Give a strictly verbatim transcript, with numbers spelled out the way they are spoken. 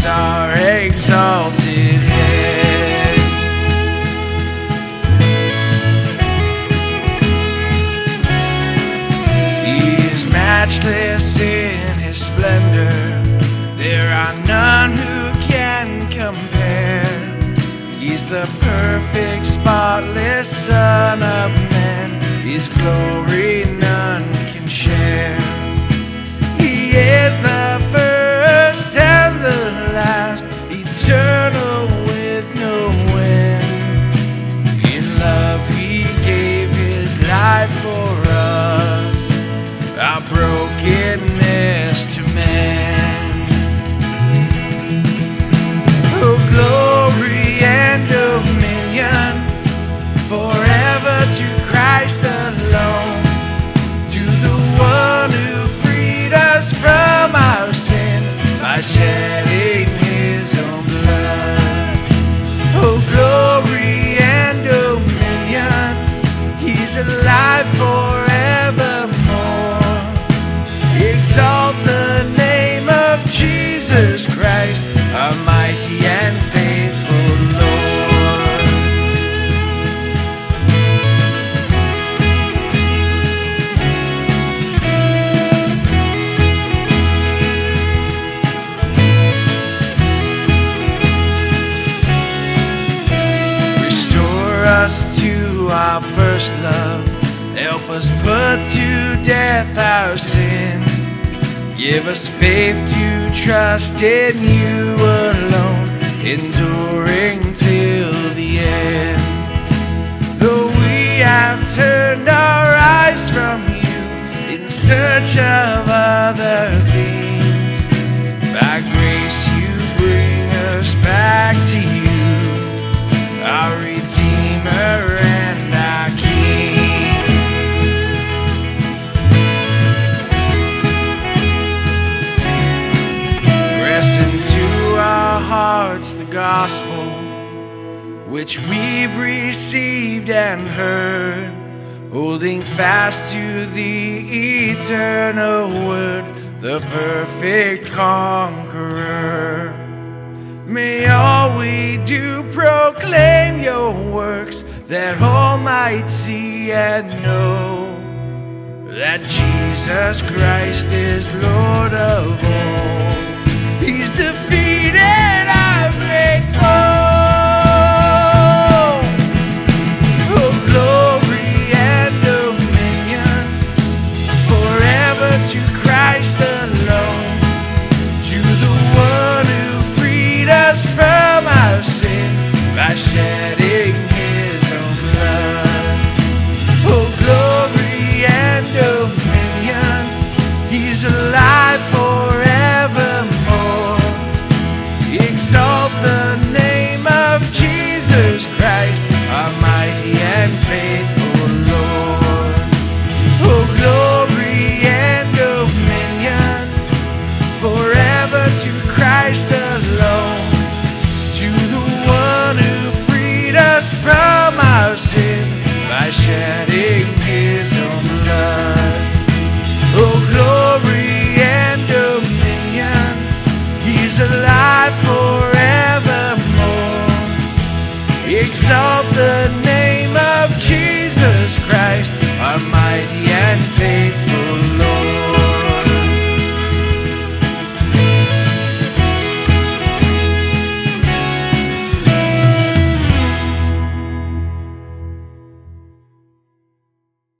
praise our exalted head. He is matchless in his splendor. There are none who can compare. He's the perfect, spotless Son of Man. His glory none can share. He is the first and the last, eternal with no end. In love he gave his life for us, our brokenness to mend. Oh, glory and dominion forever to Christ alone, to the one who freed us from our sin by shedding his own blood. Oh, glory and dominion, he's alive forevermore. Exalt the name of Jesus Christ, our mighty and faithful Lord. To our first love, help us put to death our sin. Give us faith to trust in you alone, enduring till the end. Though we have turned our eyes from you in search of other things, by grace you bring us back to you, our redeemer and our King. Press into our hearts the gospel which we've received and heard, holding fast to the eternal word, the perfect conqueror. May all we do proclaim your works, that all might see and know that Jesus Christ is Lord of all. He's defeated our great foe. Oh, glory and dominion forever to Christ alone, to the one who us from our sin by shedding his own blood. Oh, glory and dominion, he's alive forevermore. Exalt the name of Jesus Christ, our mighty and faithful Lord. Oh, glory and dominion forever to Christ alone, from our sin by shedding his own blood. Oh, glory and dominion, he's alive forevermore. Exalt the name of Jesus Christ, our mighty